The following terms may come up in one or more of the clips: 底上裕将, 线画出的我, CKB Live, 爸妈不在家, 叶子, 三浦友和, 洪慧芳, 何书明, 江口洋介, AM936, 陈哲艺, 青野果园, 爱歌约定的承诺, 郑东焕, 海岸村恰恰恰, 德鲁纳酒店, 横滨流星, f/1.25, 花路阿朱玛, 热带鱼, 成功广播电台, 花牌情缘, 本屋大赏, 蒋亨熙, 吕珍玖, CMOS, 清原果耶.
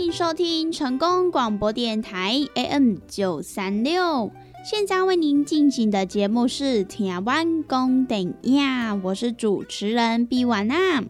欢迎收听成功广播电台 AM936， 现在为您进行的节目是听完讲电影，我是主持人 B 婉啊。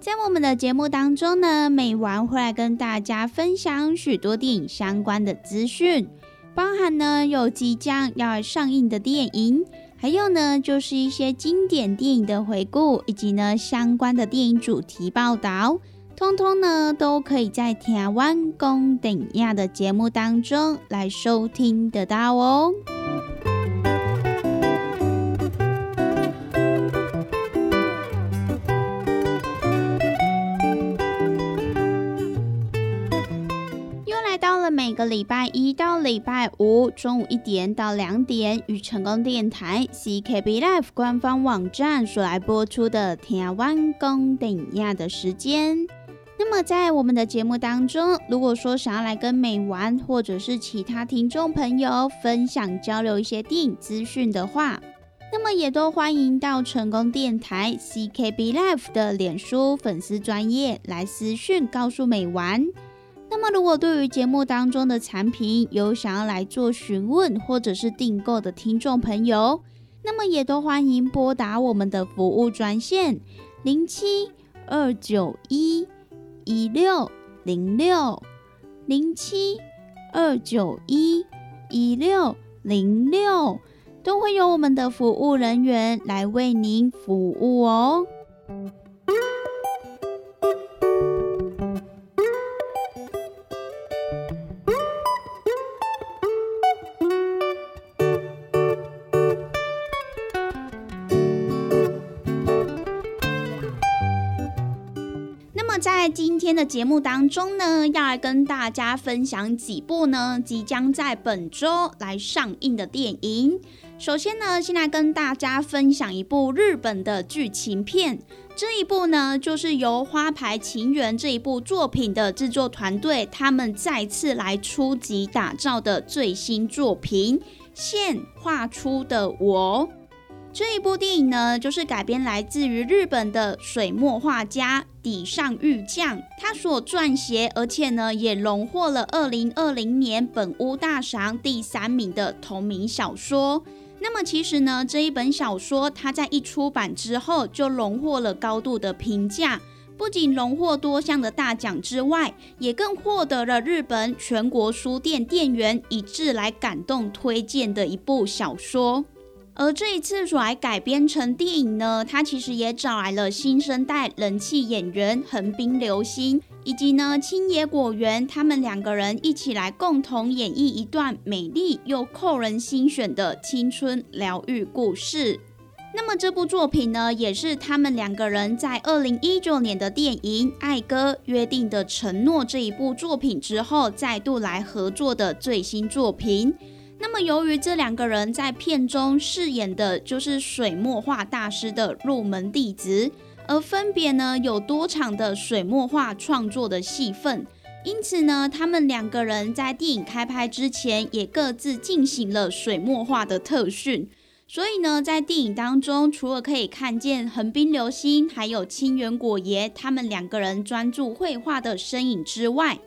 在我们的节目当中呢，美婉会来跟大家分享许多电影相关的资讯，包含呢有即将要上映的电影，还有呢就是一些经典电影的回顾，以及呢相关的电影主题报道，通通呢都可以在台湾公顶亚的节目当中来收听得到哦。又来到了每个礼拜一到礼拜五中午1点到2点与成功电台 CKB Live 官方网站所来播出的台湾公顶亚的时间。那么在我们的节目当中，如果说想要来跟美玩或者是其他听众朋友分享交流一些电影资讯的话，那么也都欢迎到成功电台 CKB Live 的脸书粉丝专页来私讯告诉美玩。那么如果对于节目当中的产品有想要来做询问或者是订购的听众朋友，那么也都欢迎拨打我们的服务专线0729116006，都会有我们的服务人员来为您服务哦。在今天的节目当中呢，要来跟大家分享几部呢即将在本周来上映的电影。首先呢，先来跟大家分享一部日本的剧情片，这一部呢就是由《花牌情缘》这一部作品的制作团队他们再次来出击打造的最新作品《线画出的我》。这一部电影呢，就是改编来自于日本的水墨画家底上裕将，他所撰写，而且呢也荣获了2020年本屋大赏第3名的同名小说。那么其实呢，这一本小说它在一出版之后就荣获了高度的评价，不仅荣获多项的大奖之外，也更获得了日本全国书店店员一致来感动推荐的一部小说。而这一次所来改编成电影呢，它其实也找来了新生代人气演员横滨流星，以及呢青野果园，他们2个人一起来共同演绎一段美丽又扣人心弦的青春疗愈故事。那么这部作品呢，也是他们2个人在2019年的电影《爱歌约定的承诺》这一部作品之后再度来合作的最新作品。那么由于这2个人在片中饰演的就是水墨画大师的入门弟子，而分别呢有多场的水墨画创作的戏份，因此呢他们2个人在电影开拍之前也各自进行了水墨画的特训。所以呢在电影当中，除了可以看见横滨流星还有清原果耶他们2个人专注绘画的身影之外，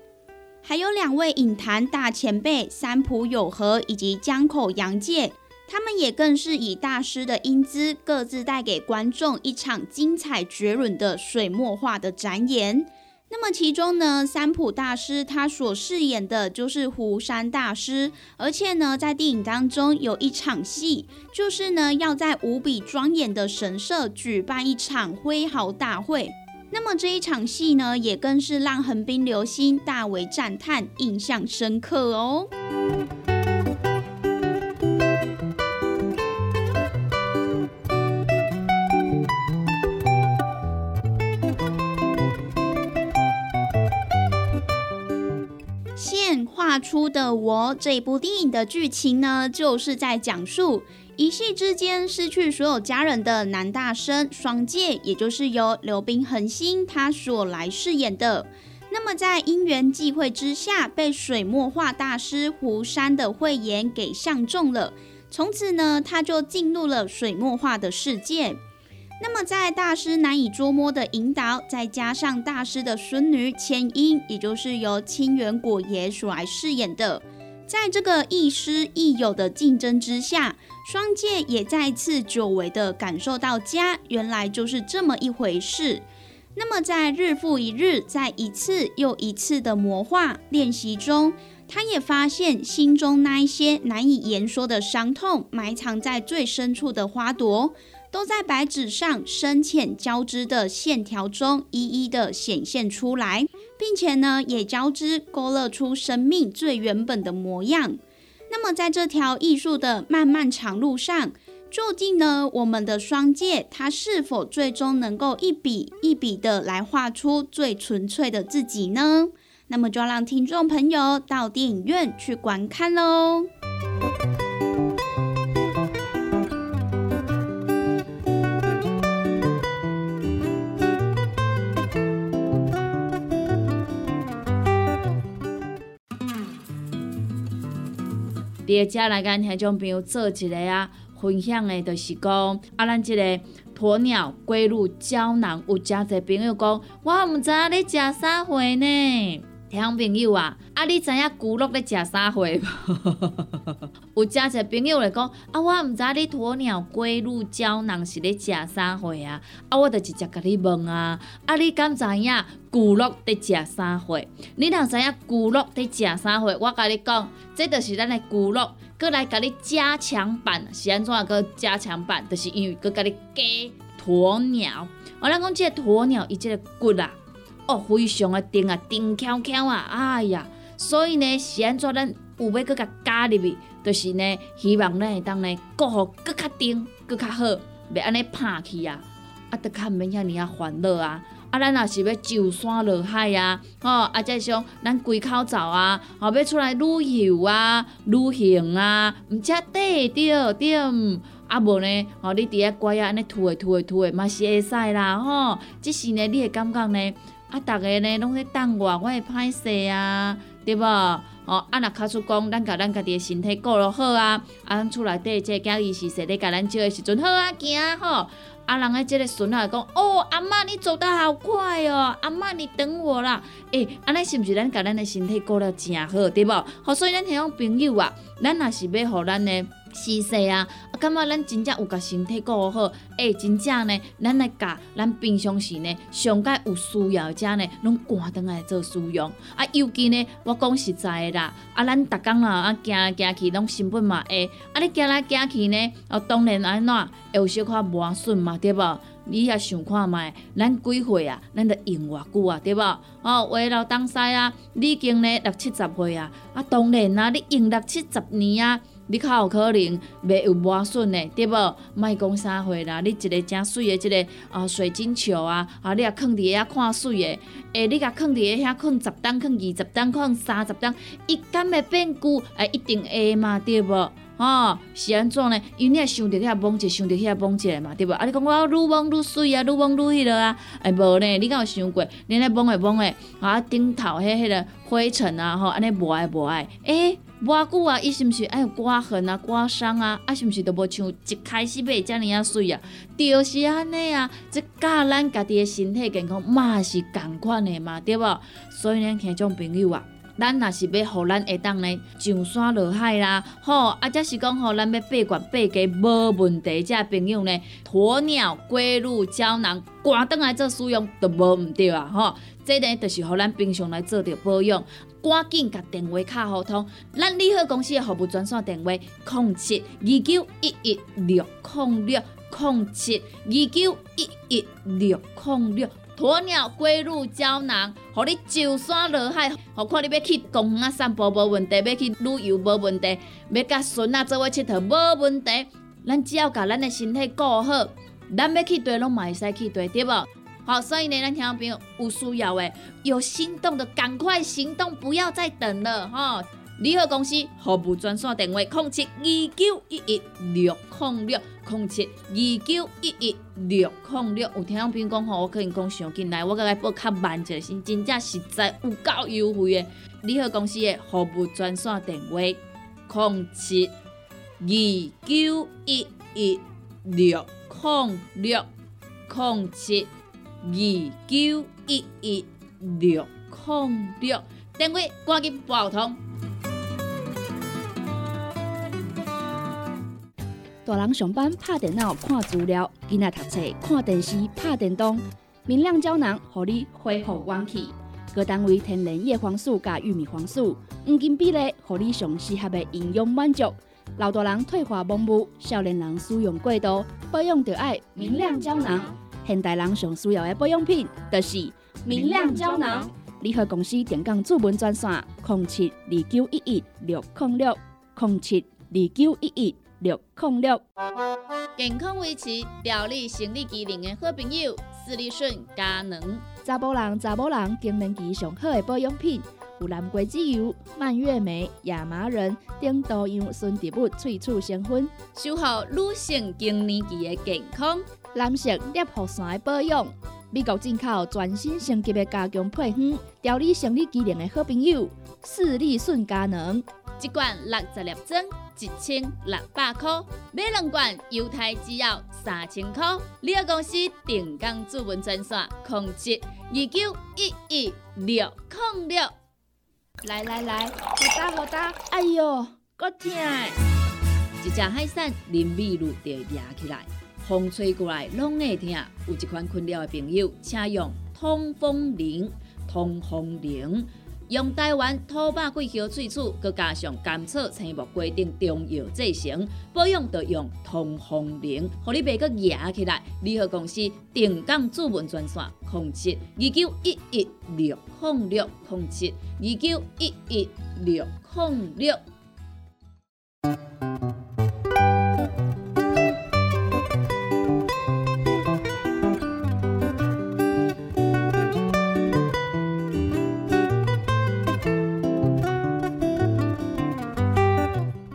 还有2位影坛大前辈三浦友和以及江口洋介，他们也更是以大师的英姿各自带给观众一场精彩绝伦的水墨画的展演。那么其中呢，三浦大师他所饰演的就是湖山大师，而且呢在电影当中有一场戏，就是呢要在无比庄严的神社举办一场挥毫大会。那么这一场戏呢，也更是让横滨流星大为赞叹，印象深刻哦。线画出的我这一部电影的剧情呢，就是在讲述一夕之间失去所有家人的男大生双介，也就是由流滨恒星他所来饰演的。那么在因缘际会之下，被水墨画大师湖山的慧眼给相中了，从此呢他就进入了水墨画的世界。那么在大师难以捉摸的引导，再加上大师的孙女千音，也就是由清原果耶所来饰演的，在这个亦师亦友的竞争之下，双界也再次久违的感受到家原来就是这么一回事。那么在日复一日，在一次又一次的魔化练习中，他也发现心中那一些难以言说的伤痛，埋藏在最深处的花朵，都在白纸上深浅交织的线条中一一的显现出来，并且呢也交织勾勒出生命最原本的模样。那么在这条艺术的漫漫长路上，究竟呢我们的双界它是否最终能够一笔一笔的来画出最纯粹的自己呢？那么就要让听众朋友到电影院去观看咯。在这来跟听众朋友做一个分享的就是说，咱这个鸵鸟龟乳胶囊，有很多朋友说我不知道你吃啥货呢。听众朋友啊你知道骨碌在吃啥货吗？有很多朋友就说我不知道你鸵鸟龟乳胶囊是在吃啥货啊，我就直接跟你问啊你敢知道骨碌在吃啥货？你若知道骨碌在吃啥货，我跟你说这就是我们的骨碌。再来跟你加强版是怎样的加强版？就是因为又跟你加鸵鸟。我们说这个鸵鸟它这个骨非常的硬硬翘翘哎呀，所以呢是怎样我们有要再加入去，就是呢希望我们可以顾好更硬更好，不要这样打去就比较不用那么烦恼咱若是要上山落海再像咱整口走要出来旅游旅行毋吃地对无呢？你伫遐乖安尼吐诶吐诶吐诶，嘛是会使啦吼。即时呢，你会感觉呢，大家呢拢在等我，我会歹势对无？若卡出讲，咱甲咱家己诶身体顾落好咱厝内底即个囝儿是说咧，甲咱招诶时阵好行吼。人家这个孙子说阿嬷你走得好快阿嬷你等我啦，这样是不是我们把我们的身体顾得很好，对吧？所以我们听众朋友我们若是要让我们的姿势感觉我们真的有把身体顾好，真的呢我们来把我们平常时呢最有需要的这呢都赶回来做使用尤其呢我说实在的啦我们每天走来走去都身份也会你走来走去呢当然怎样会有小可磨损嘛，对吧？你也想看卖，咱几岁咱就用偌久对吧？话老东西你已经呢60-70岁当然你用60-70年你较有可能袂有磨损的，对无？莫讲啥货啦，你一个正水的一个水晶球你啊放伫遐看水的，你甲放伫遐放10担、放20担、放30担，伊敢会变旧？一定会嘛，对无？是安怎呢？因为你想到遐摸者，想到遐摸者嘛，对无？你讲我愈摸愈水愈摸愈迄落无呢？你敢有想过？你咧摸诶摸诶，顶头迄个灰尘安尼磨诶磨诶，偌久伊是毋是爱有刮痕刮伤是毋是都无像一开始买遮尼水就是安尼即教咱家己诶身体健康嘛是共款诶嘛，对无？所以咱听众朋友咱若是要互咱会当呢上山落海啦，则是讲吼咱要爬悬无问题，遮朋友呢鸵鸟龟乳胶囊赶倒来做使用就无毋对这呢就是互咱平常来做着保养，赶紧甲电话卡互通，咱利好公司的服务专线电话0729116060，鸵鸟龟乳胶囊，互你上山落海，何况你要去公园散步无问题，要去旅游无问题，要甲孙仔做伙佚佗无问题，咱只要甲咱的身体顾好，咱要去对拢嘛会使去对，对无？好，所以呢，咱听众朋友有需要的、有心动的，赶快行动，不要再等了利好公司服务专线电话0729116060。0729116060，有听众朋友讲吼，我可能讲上紧来，我该报较慢一下，真正实在有够优惠的。利好公司的服务专线电话0729116060。0729116606，电话赶紧拨通。大人上班拍电脑看资料，囡仔读册看电视拍电动，明亮胶囊让你恢复元气。各单位天然叶黄素加玉米黄素，黄金比例让你上适合的营养满足。老大人退化盲目，少年人使用过度，保养就要明亮胶囊。现代人上需要的保养品就是明亮胶囊。联合公司电工主文专线0729116060，0729116060。健康维持、调理生理机能的好朋友，斯利顺佳能。查甫人更年期上好的保养品。有蓝桂枝油、蔓越莓、亚麻仁等多样纯植物萃取成分，守护女性更年期的健康。男性尿道酸的保养，美国进口全新升级的加强配方，调理生理机能的好朋友，视力顺佳能。一罐60粒装，1600块；买两罐犹太只要3000块。联合公司定岗主文专线0729116606。来，好打，哎呦，够痛！一只海扇淋米露就压起来，风吹过来拢会痛。有一款困扰的朋友，请用通风铃，用台湾土白桂花萃取，佮加上甘草、青木瓜等中药制成，保养就用通风铃，互你袂佮压起来。联合公司定岗主文专线0729116006，0729116006。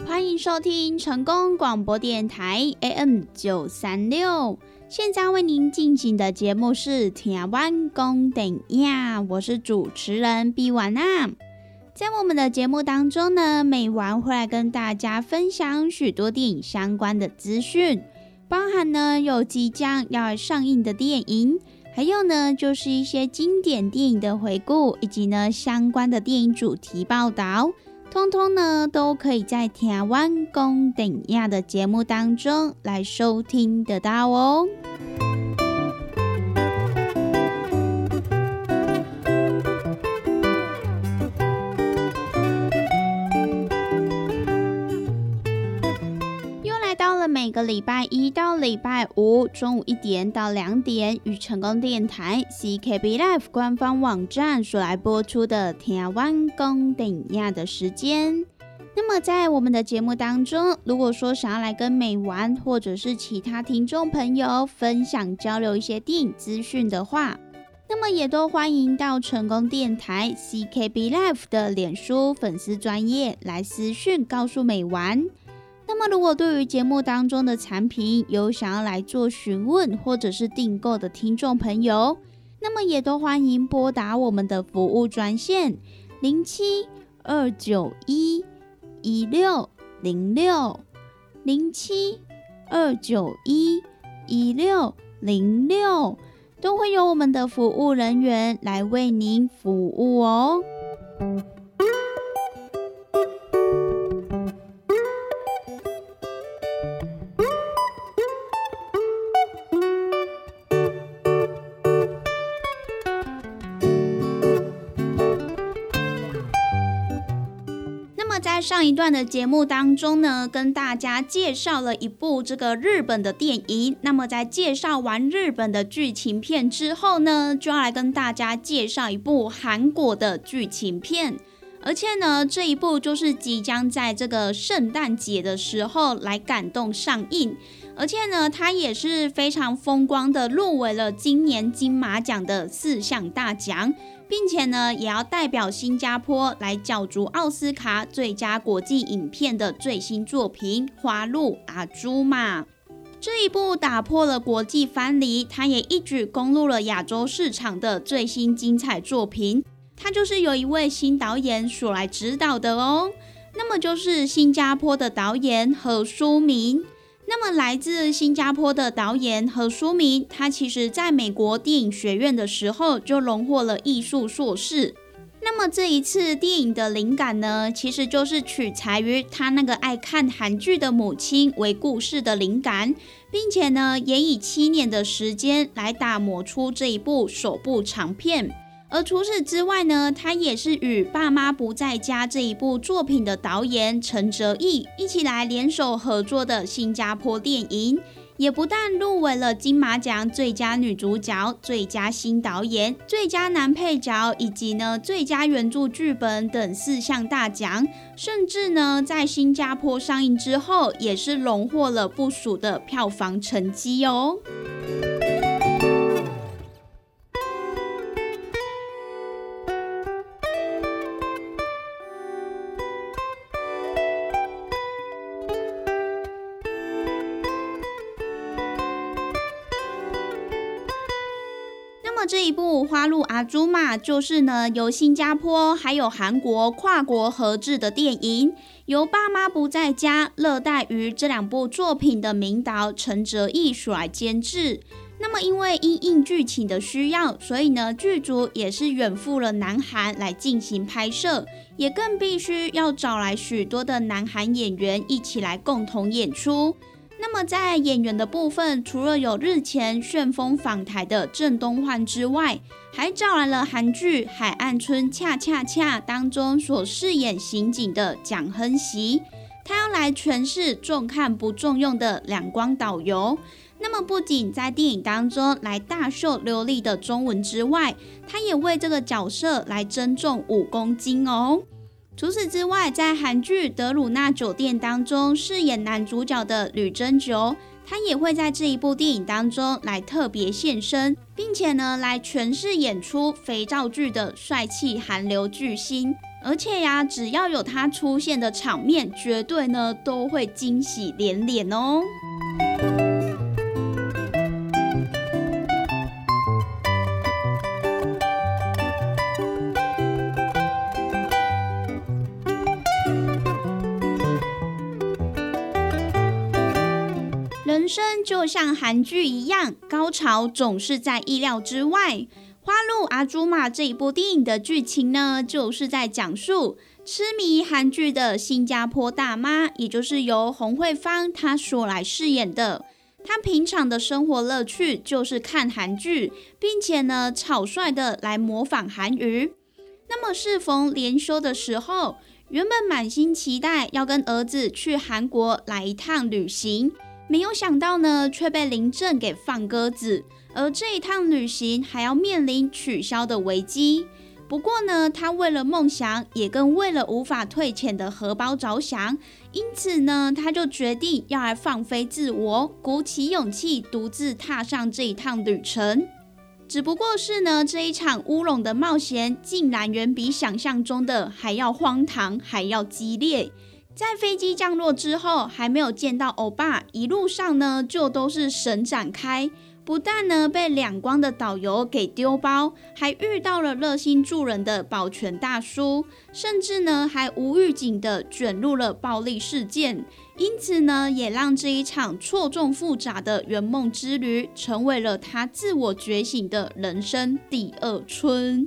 欢迎收听成功广播电台 AM936。现在为您进行的节目是听完讲电影，我是主持人毕婉娜。在我们的节目当中呢，美婉会来跟大家分享许多电影相关的资讯，包含呢有即将要上映的电影，还有呢就是一些经典电影的回顾，以及呢相关的电影主题报道，通通呢都可以在听完讲电影的节目当中来收听得到哦。又来到了每个礼拜一到礼拜五中午1点到2点与成功电台 CKB Live 官方网站所来播出的听完讲电影的时间。那么在我们的节目当中，如果说想要来跟美玩或者是其他听众朋友分享交流一些电影资讯的话，那么也都欢迎到成功电台 CKB Live 的脸书粉丝专页来私讯告诉美玩。那么如果对于节目当中的产品有想要来做询问或者是订购的听众朋友，那么也都欢迎拨打我们的服务专线0729116006，0729116006，都会有我们的服务人员来为您服务哦。在上一段的节目当中呢，跟大家介绍了一部这个日本的电影。那么在介绍完日本的剧情片之后呢，就要来跟大家介绍一部韩国的剧情片。而且呢，这一部就是即将在这个圣诞节的时候来感动上映。而且呢，它也是非常风光的入围了今年金马奖的4项大奖。并且呢，也要代表新加坡来角逐奥斯卡最佳国际影片的最新作品《花路阿朱玛》。这一部打破了国际藩篱，它也一举攻入了亚洲市场的最新精彩作品。它就是由一位新导演所来指导的哦，那么就是新加坡的导演何书明。那么来自新加坡的导演何书明，他其实在美国电影学院的时候就荣获了艺术硕士。那么这一次电影的灵感呢，其实就是取材于他那个爱看韩剧的母亲为故事的灵感，并且呢也以7年的时间来打磨出这一部首部长片。而除此之外呢，他也是与《爸妈不在家》这一部作品的导演陈哲艺一起来联手合作的新加坡电影，也不但入围了金马奖最佳女主角、最佳新导演、最佳男配角以及呢最佳原著剧本等4项大奖，甚至呢在新加坡上映之后也是荣获了不俗的票房成绩哦。这一部《花路阿珠玛》就是呢由新加坡还有韩国跨国合制的电影，由《爸妈不在家》、《热带鱼》这2部作品的名导陈哲艺所来监制。那么因为因应剧情的需要，所以呢剧组也是远赴了南韩来进行拍摄，也更必须要找来许多的南韩演员一起来共同演出。那么在演员的部分，除了有日前旋风访台的郑东焕之外，还找来了韩剧《海岸村恰恰恰》当中所饰演刑警的蒋亨熙，他要来诠释重看不重用的两光导游。那么不仅在电影当中来大秀流利的中文之外，他也为这个角色来增重5公斤哦。除此之外，在韩剧《德鲁纳酒店》当中饰演男主角的吕珍玖，他也会在这一部电影当中来特别现身，并且呢来诠释演出肥皂剧的帅气韩流巨星。而且呀，只要有他出现的场面，绝对呢都会惊喜连连哦。人生就像韩剧一样，高潮总是在意料之外。《花路阿珠玛》这一部电影的剧情呢，就是在讲述痴迷韩剧的新加坡大妈，也就是由洪慧芳她所来饰演的。她平常的生活乐趣就是看韩剧，并且呢草率的来模仿韩语。那么适逢连休的时候，原本满心期待要跟儿子去韩国来一趟旅行，没有想到呢，却被临阵给放鸽子，而这一趟旅行还要面临取消的危机。不过呢，他为了梦想，也更为了无法退钱的荷包着想，因此呢，他就决定要来放飞自我，鼓起勇气独自踏上这一趟旅程。只不过是呢，这一场乌龙的冒险，竟然远比想象中的还要荒唐，还要激烈。在飞机降落之后，还没有见到欧巴，一路上呢就都是神展开，不但呢被两光的导游给丢包，还遇到了热心助人的保全大叔，甚至呢还无预警的卷入了暴力事件，因此呢也让这一场错综复杂的圆梦之旅成为了他自我觉醒的人生第2春。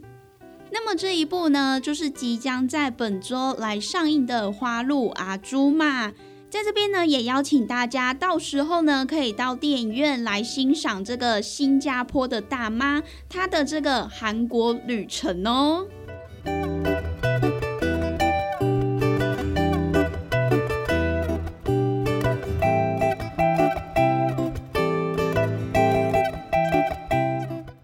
那么这一部呢，就是即将在本周来上映的《花路阿珠玛》。在这边呢，也邀请大家到时候呢，可以到电影院来欣赏这个新加坡的大妈她的这个韩国旅程哦。